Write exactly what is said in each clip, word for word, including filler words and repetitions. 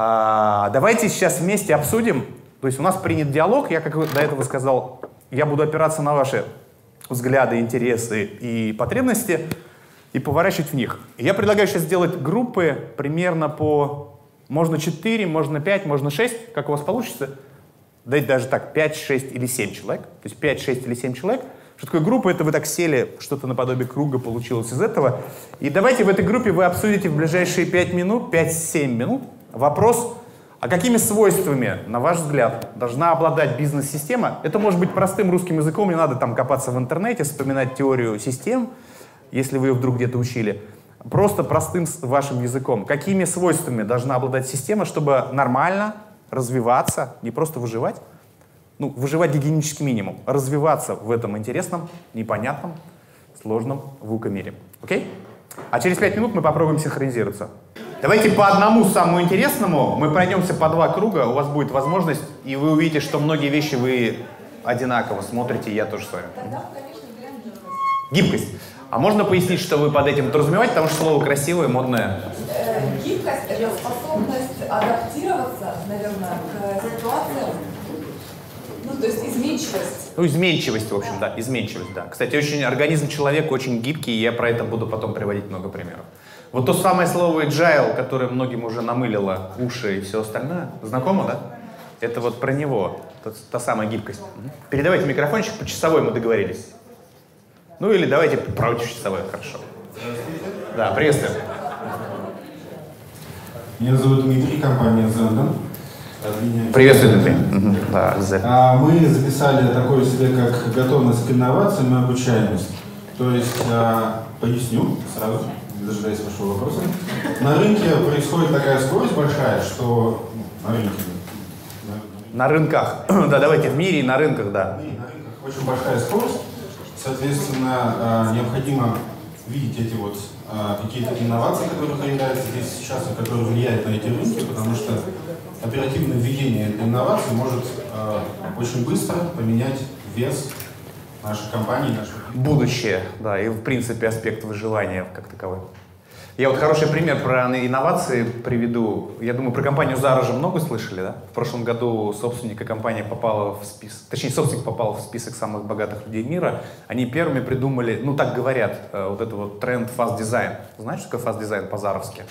А, давайте сейчас вместе обсудим. То есть у нас принят диалог. Я, как до этого сказал, я буду опираться на ваши взгляды, интересы и потребности и поворачивать в них. Я предлагаю сейчас сделать группы примерно по... Можно четыре, можно пять, можно шесть, как у вас получится. Дайте даже так, пять, шесть или семь человек. То есть пять, шесть или семь человек. Что такое группа? Это вы так сели, что-то наподобие круга получилось из этого. И давайте в этой группе вы обсудите в ближайшие пять минут, пять-семь минут вопрос, а какими свойствами, на ваш взгляд, должна обладать бизнес-система. Это может быть простым русским языком, не надо там копаться в интернете, вспоминать теорию систем, если вы ее вдруг где-то учили. Просто простым вашим языком. Какими свойствами должна обладать система, чтобы нормально развиваться, не просто выживать, ну, выживать гигиенический минимум, развиваться в этом интересном, непонятном, сложном вука-мире. Окей? А через пять минут мы попробуем синхронизироваться. Давайте по одному самому интересному, мы пройдемся по два круга, у вас будет возможность, и вы увидите, что многие вещи вы одинаково смотрите, я тоже с вами. Тогда, конечно, гибкость. Гибкость. А можно пояснить, что вы под этим подразумеваете, потому что слово красивое, модное? Гибкость — это способность адаптироваться, наверное, к ситуациям. Ну, то есть изменчивость. Ну, изменчивость, в общем, да, да изменчивость, да. Кстати, очень, организм человека очень гибкий, и я про это буду потом приводить много примеров. Вот то самое слово agile, которое многим уже намылило уши и все остальное, знакомо, да? Это вот про него, та, та самая гибкость. Передавайте микрофончик, по часовой мы договорились. Ну или давайте против часовой, хорошо. Да, приветствую. Меня зовут Дмитрий, компания Zendan. Приветствую, Дмитрий. Мы записали такое себе, как готовность к инновациям и обучаемость. То есть, поясню сразу, не дожидаясь вашего вопроса. На рынке происходит такая скорость большая, что... На рынке. На рынках. Да, давайте, в мире и на рынках, да. В мире и на рынках очень большая скорость. Соответственно, необходимо видеть эти вот какие-то инновации, которые появляются здесь сейчас, и которые влияют на эти рынки, потому что оперативное введение инноваций может очень быстро поменять вес нашей компании, нашего будущее, да, и в принципе аспект выживания как таковой. Я вот хороший пример про инновации приведу. Я думаю, про компанию «Зара» же много слышали, да? В прошлом году собственника компании попала в список, точнее, собственник попал в список самых богатых людей мира. Они первыми придумали, ну так говорят, вот этот вот тренд фаст-дизайн. Знаешь, что такое фаст-дизайн по-заровски?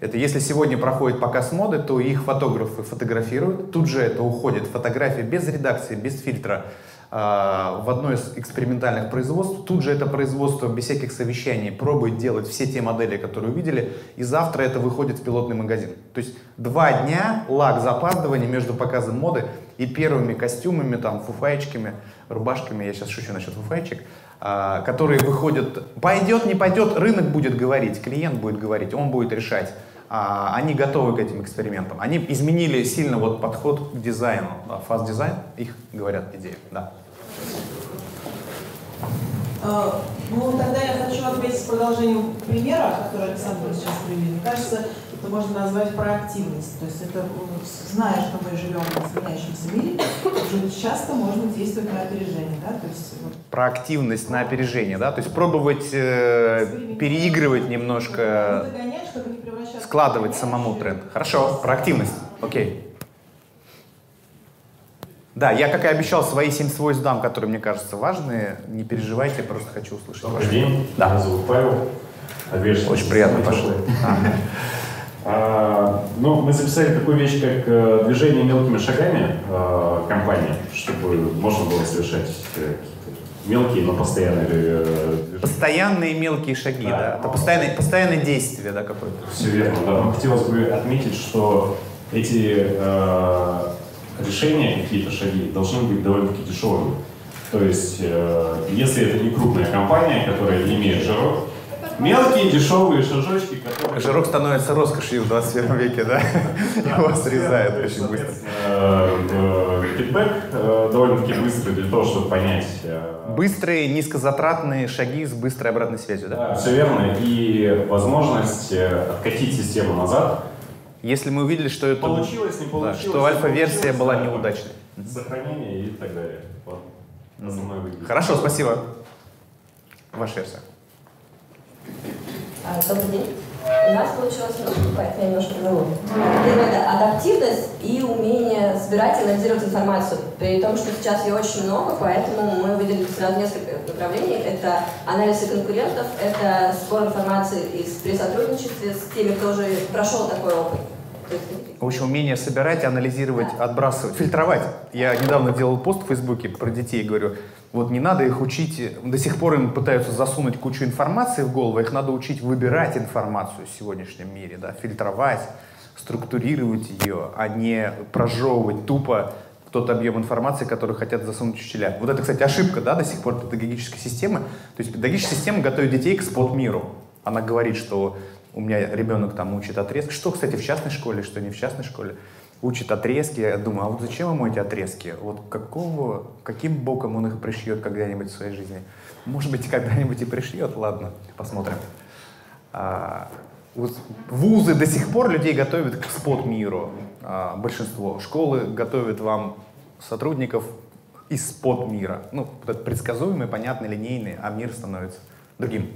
Это если сегодня проходит показ моды, то их фотографы фотографируют, тут же это уходит, фотография без редакции, без фильтра. В одно из экспериментальных производств. Тут же это производство без всяких совещаний пробует делать все те модели, которые увидели, и завтра это выходит в пилотный магазин. То есть два дня лаг запаздывания между показом моды и первыми костюмами, там, фуфаечками, рубашками, я сейчас шучу насчет фуфаечек, которые выходят, пойдет, не пойдет, рынок будет говорить, клиент будет говорить, он будет решать. Они готовы к этим экспериментам. Они изменили сильно вот подход к дизайну. Фаст-дизайн, их, говорят, идея. Да. Ну, тогда я хочу ответить с продолжением примера, который Александр сейчас привел. Мне кажется, это можно назвать проактивность. То есть это, зная, что мы живем в изменяющемся мире, уже часто можно действовать на опережение. Да? То есть, вот. Проактивность на опережение, да? То есть пробовать э, переигрывать немножко, догонять, чтобы не превращаться, складывать самому тренд. Хорошо, проактивность, окей. Да, я, как и обещал, свои семь свойств дам, которые, мне кажется, важные. Не переживайте, я просто хочу услышать. Добрый день, да. Меня зовут Павел. Обещаю, очень приятно, Паша. А, ну, мы записали такую вещь, как движение мелкими шагами а, компании, чтобы можно было совершать мелкие, но постоянные движения. Постоянные мелкие шаги, да. да. Это постоянное, постоянное действие, да, какое-то. Все верно, да. Но хотелось бы отметить, что эти... А, решения, какие-то шаги должны быть довольно-таки дешевыми. То есть, э, если это не крупная компания, которая не имеет жирок, мелкие дешевые шажочки, которые... Жирок становится роскошью в двадцать первом веке, да? Его срезают очень быстро. Фидбэк довольно-таки быстрый для того, чтобы понять... Быстрые, низкозатратные шаги с быстрой обратной связью, да? Да, все верно. И возможность откатить систему назад. Если мы увидели, что это получилось, не получилось, да, что альфа-версия была неудачной. Сохранение и так далее. Вот. Mm-hmm. Хорошо, спасибо. Ваша версия. Добрый день. у нас получилось поэтому немножко другое. Это адаптивность и умение собирать и анализировать информацию. При том, что сейчас ее очень много, поэтому мы выделили сразу несколько направлений. Это анализ конкурентов, это сбор информации при сотрудничестве с теми, кто уже прошел такой опыт. В общем, умение собирать, анализировать, отбрасывать, фильтровать. Я недавно делал пост в Фейсбуке про детей, говорю, вот не надо их учить, до сих пор им пытаются засунуть кучу информации в голову, их надо учить выбирать информацию в сегодняшнем мире, да, фильтровать, структурировать ее, а не прожевывать тупо тот объем информации, который хотят засунуть учителя. Вот это, кстати, ошибка, да, до сих пор педагогической системы. То есть педагогическая система готовит детей к спот-миру. Она говорит, что у меня ребенок там учит отрезки. Что, кстати, в частной школе, что не в частной школе. Учит отрезки. Я думаю, а вот зачем ему эти отрезки? Вот какого, каким боком он их пришьет когда-нибудь в своей жизни? Может быть, когда-нибудь и пришьет. Ладно, посмотрим. А, вот вузы до сих пор людей готовят к спот-миру. А, большинство. Школы готовят вам сотрудников из спот-мира. Ну, предсказуемый, понятный, линейный, а мир становится другим.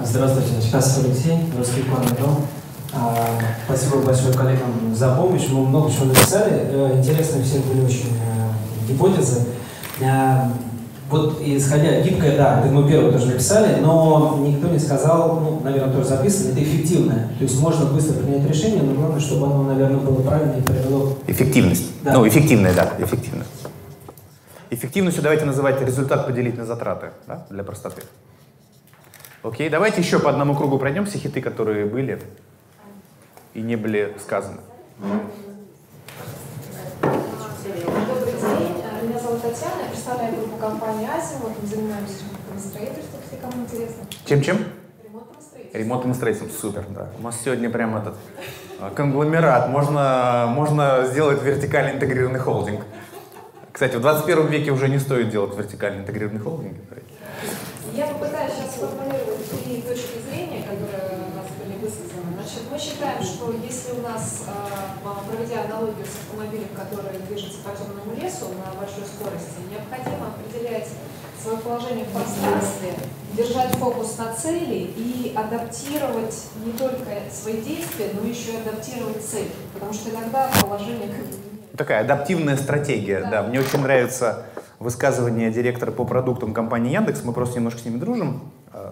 Здравствуйте, Касатов Алексей, Русский конный дом. Спасибо большое коллегам за помощь. Мы много чего написали. Интересные все были очень гипотезы. Вот исходя, гибкая, да, мы первую тоже написали, но никто не сказал, ну, наверное, тоже записано, это эффективное. То есть можно быстро принять решение, но главное, чтобы оно, наверное, было правильно и привело... Эффективность. Да. Ну, эффективное, да, эффективное. Эффективностью давайте называть результат поделить на затраты, да, для простоты. Окей, давайте еще по одному кругу пройдемся, хиты, которые были и не были сказаны. Добрый день, меня зовут Татьяна, я представляю группу компании «Азим». Вот мы занимаемся ремонтом и строительством, если кому интересно. Чем-чем? Ремонтом и строительством. Ремонтом и строительством, супер, да. У нас сегодня прям этот конгломерат, можно, можно сделать вертикально интегрированный холдинг. Кстати, в двадцать первом веке уже не стоит делать вертикально интегрированный холдинг. Я попытаюсь сейчас сформулировать три точки зрения, которые у нас были высказаны. Значит, мы считаем, что если у нас, проведя аналогию с автомобилем, который движется по темному лесу на большой скорости, необходимо определять свое положение в пространстве, держать фокус на цели и адаптировать не только свои действия, но еще и адаптировать цель. Потому что иногда положение... Такая адаптивная стратегия, да. да. Мне очень нравится... Высказывание директора по продуктам компании Яндекс, мы просто немножко с ними дружим,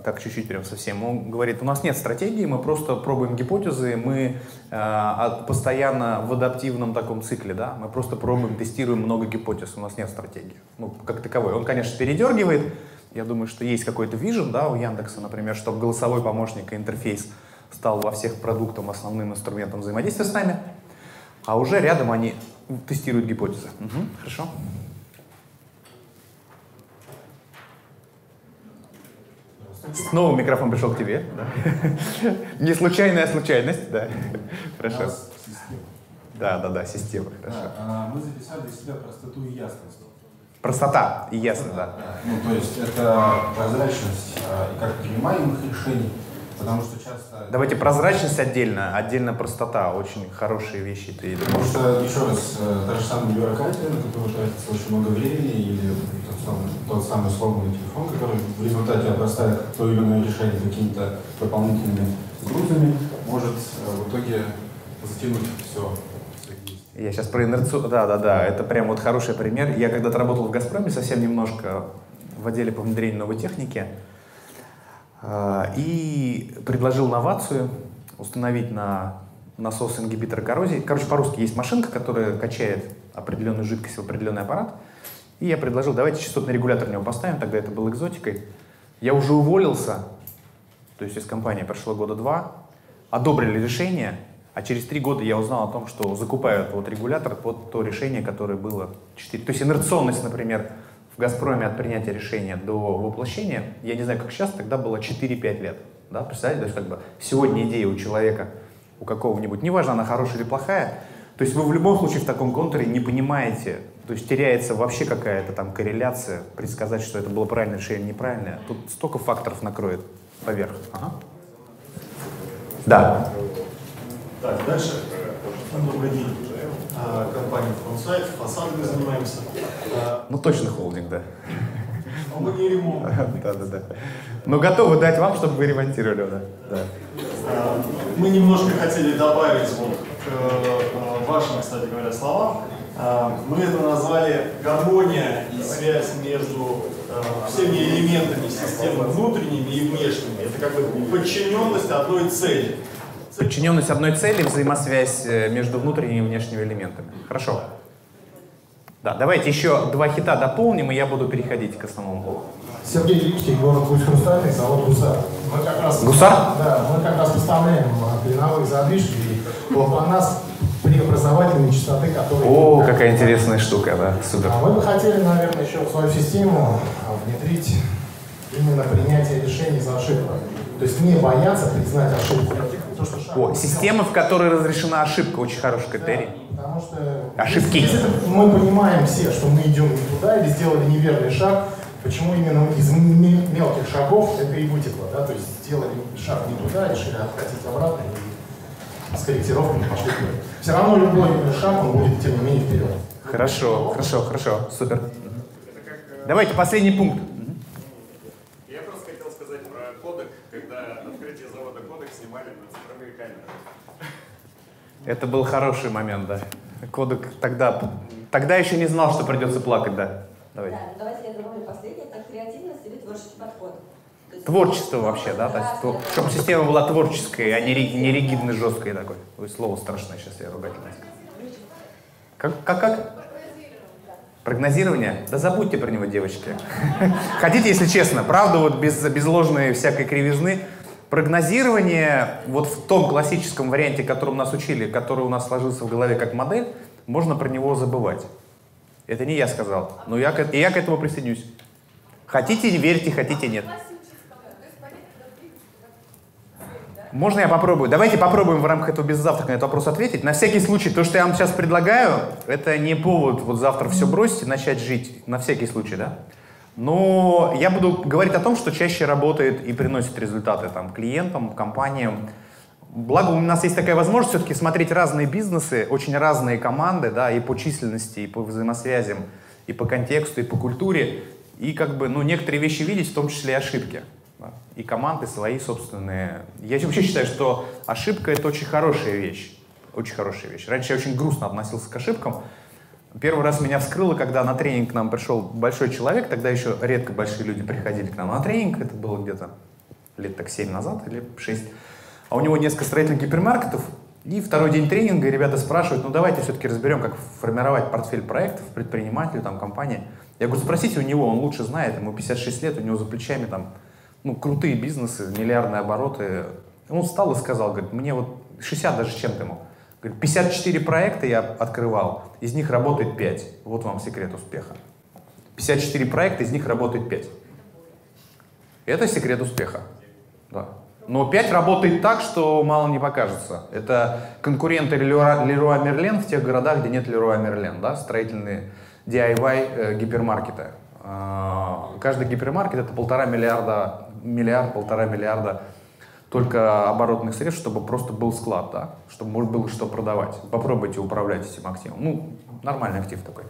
так чуть-чуть прям совсем, он говорит, у нас нет стратегии, мы просто пробуем гипотезы, мы э, постоянно в адаптивном таком цикле, да, мы просто пробуем, тестируем много гипотез, у нас нет стратегии, ну, как таковой. Он, конечно, передергивает, я думаю, что есть какой-то вижен, да, у Яндекса, например, чтобы голосовой помощник и интерфейс стал во всех продуктах основным инструментом взаимодействия с нами, а уже рядом они тестируют гипотезы. Угу, хорошо. Снова микрофон пришел к тебе. Да. Не случайная случайность, да. Хорошо. Система. Да, да, да, система. Хорошо. Да, а мы записали для себя простоту и ясность. Простота и ясность, да. Ну, то есть это прозрачность и как принимаемых решений, потому что часто... Давайте прозрачность отдельно, отдельно простота, очень хорошие вещи. Ты потому что, еще раз, даже самая бюрократия, на которую тратится очень много времени, или... тот самый сломанный телефон, который в результате обрастает то или иное решение какими-то дополнительными грузами, может в итоге затянуть все. Я сейчас про инерцию, да-да-да, это прям вот хороший пример. Я когда-то работал в «Газпроме» совсем немножко в отделе по внедрению новой техники и предложил новацию установить на насос ингибитора коррозии. Короче, по-русски есть машинка, которая качает определенную жидкость в определенный аппарат. И я предложил, давайте частотный регулятор в него поставим, тогда это было экзотикой. Я уже уволился, то есть из компании прошло года два, одобрили решение, а через три года я узнал о том, что закупают вот регулятор под то решение, которое было четыре. То есть инерционность, например, в «Газпроме» от принятия решения до воплощения, я не знаю, как сейчас, тогда было четыре-пять лет. Да? Представляете, то есть как бы сегодня идея у человека, у какого-нибудь, неважно, она хорошая или плохая, то есть вы в любом случае в таком контуре не понимаете, то есть теряется вообще какая-то там корреляция, предсказать, что это было правильное решение или неправильное. Тут столько факторов накроет поверх. Ага. Да. Так, дальше. Добрый день. Компания «Фронсайт», фасадами занимаемся. Ну точно холдинг, да. Но мы не ремонт. Да-да-да. Но готовы дать вам, чтобы вы ремонтировали, да. Мы немножко хотели добавить вот к вашим, кстати говоря, словам. Мы это назвали гармония и связь между всеми элементами системы внутренними и внешними. Это как бы подчиненность одной цели. Подчиненность одной цели, взаимосвязь между внутренними и внешними элементами. Хорошо. Да, давайте еще два хита дополним, и я буду переходить к основному блоку. Сергей Ильич, город Буль-Крустальный, завод «Гусар». Мы как раз, «Гусар»? Да, мы как раз поставляем пеленовые задвижки и клапанас преобразовательной частоты, которые... О, какая интересная штука, да, супер. А мы бы хотели, наверное, еще в свою систему внедрить именно принятие решений за ошибку. То есть не бояться признать ошибку. То, что шаг... О, система, в которой разрешена ошибка, очень хороший критерий. Да, потому что... Ошибки. Если, если мы понимаем все, что мы идем не туда или сделали неверный шаг, почему именно из мелких шагов это и вытекло, да? То есть сделали шаг не туда, решили откатить обратно и с корректировками пошли вперед. Все равно любой шаг, он будет, тем не менее, вперед. Хорошо, хорошо, хорошо, супер. Как... Давайте последний пункт. Я просто хотел сказать про кодек, когда открытие завода кодек снимали на цифровые камеры. Это был хороший момент, да. Кодек тогда, тогда еще не знал, что придется плакать, да. Давайте. Да, давайте я добавлю последнее, это креативность или творческий подход. Есть, творчество ну, вообще, да? да, да, да. Чтобы система была творческой, а не, не ригидной, жесткой такой. Ой, слово страшное, сейчас я ругательное. Как, как, как? Прогнозирование? Да забудьте про него, девочки. Хотите, если честно, правда, вот без, без ложной всякой кривизны. Прогнозирование вот в том классическом варианте, которым нас учили, который у нас сложился в голове как модель, можно про него забывать. Это не я сказал, но я, и я к этому присоединюсь. Хотите, верьте, хотите, нет. Можно я попробую? Давайте попробуем в рамках этого без завтрака на этот вопрос ответить. На всякий случай, то, что я вам сейчас предлагаю, это не повод вот завтра все бросить и начать жить. На всякий случай, да? Но я буду говорить о том, что чаще работает и приносит результаты там, клиентам, компаниям. Благо, у нас есть такая возможность все-таки смотреть разные бизнесы, очень разные команды, да, и по численности, и по взаимосвязям, и по контексту, и по культуре. И как бы, ну, некоторые вещи видеть, в том числе и ошибки. Да. И команды свои собственные. Я вообще считаю, что ошибка — это очень хорошая вещь. Очень хорошая вещь. Раньше я очень грустно относился к ошибкам. Первый раз меня вскрыло, когда на тренинг к нам пришел большой человек. Тогда еще редко большие люди приходили к нам на тренинг. Это было где-то лет так семь назад или шесть. А у него несколько строительных гипермаркетов, и второй день тренинга, и ребята спрашивают, ну давайте все-таки разберем, как формировать портфель проектов, предпринимателю, там, компании. Я говорю, спросите у него, он лучше знает, ему пятьдесят шесть лет, у него за плечами там, ну, крутые бизнесы, миллиардные обороты. Он встал и сказал, говорит, мне вот шестьдесят даже чем-то ему. Говорит, пятьдесят четыре проекта я открывал, из них работает пять. Вот вам секрет успеха. пятьдесят четыре проекта, из них работает пять. Это секрет успеха. Да. Но пять работает так, что мало не покажется. Это конкуренты Леруа-Мерлен в тех городах, где нет Леруа-Мерлен, да? Строительные ди ай вай гипермаркеты. Каждый гипермаркет — это полтора миллиарда, миллиард, полтора миллиарда только оборотных средств, чтобы просто был склад, да? Чтобы можно было что продавать. Попробуйте управлять этим активом. Ну, нормальный актив такой.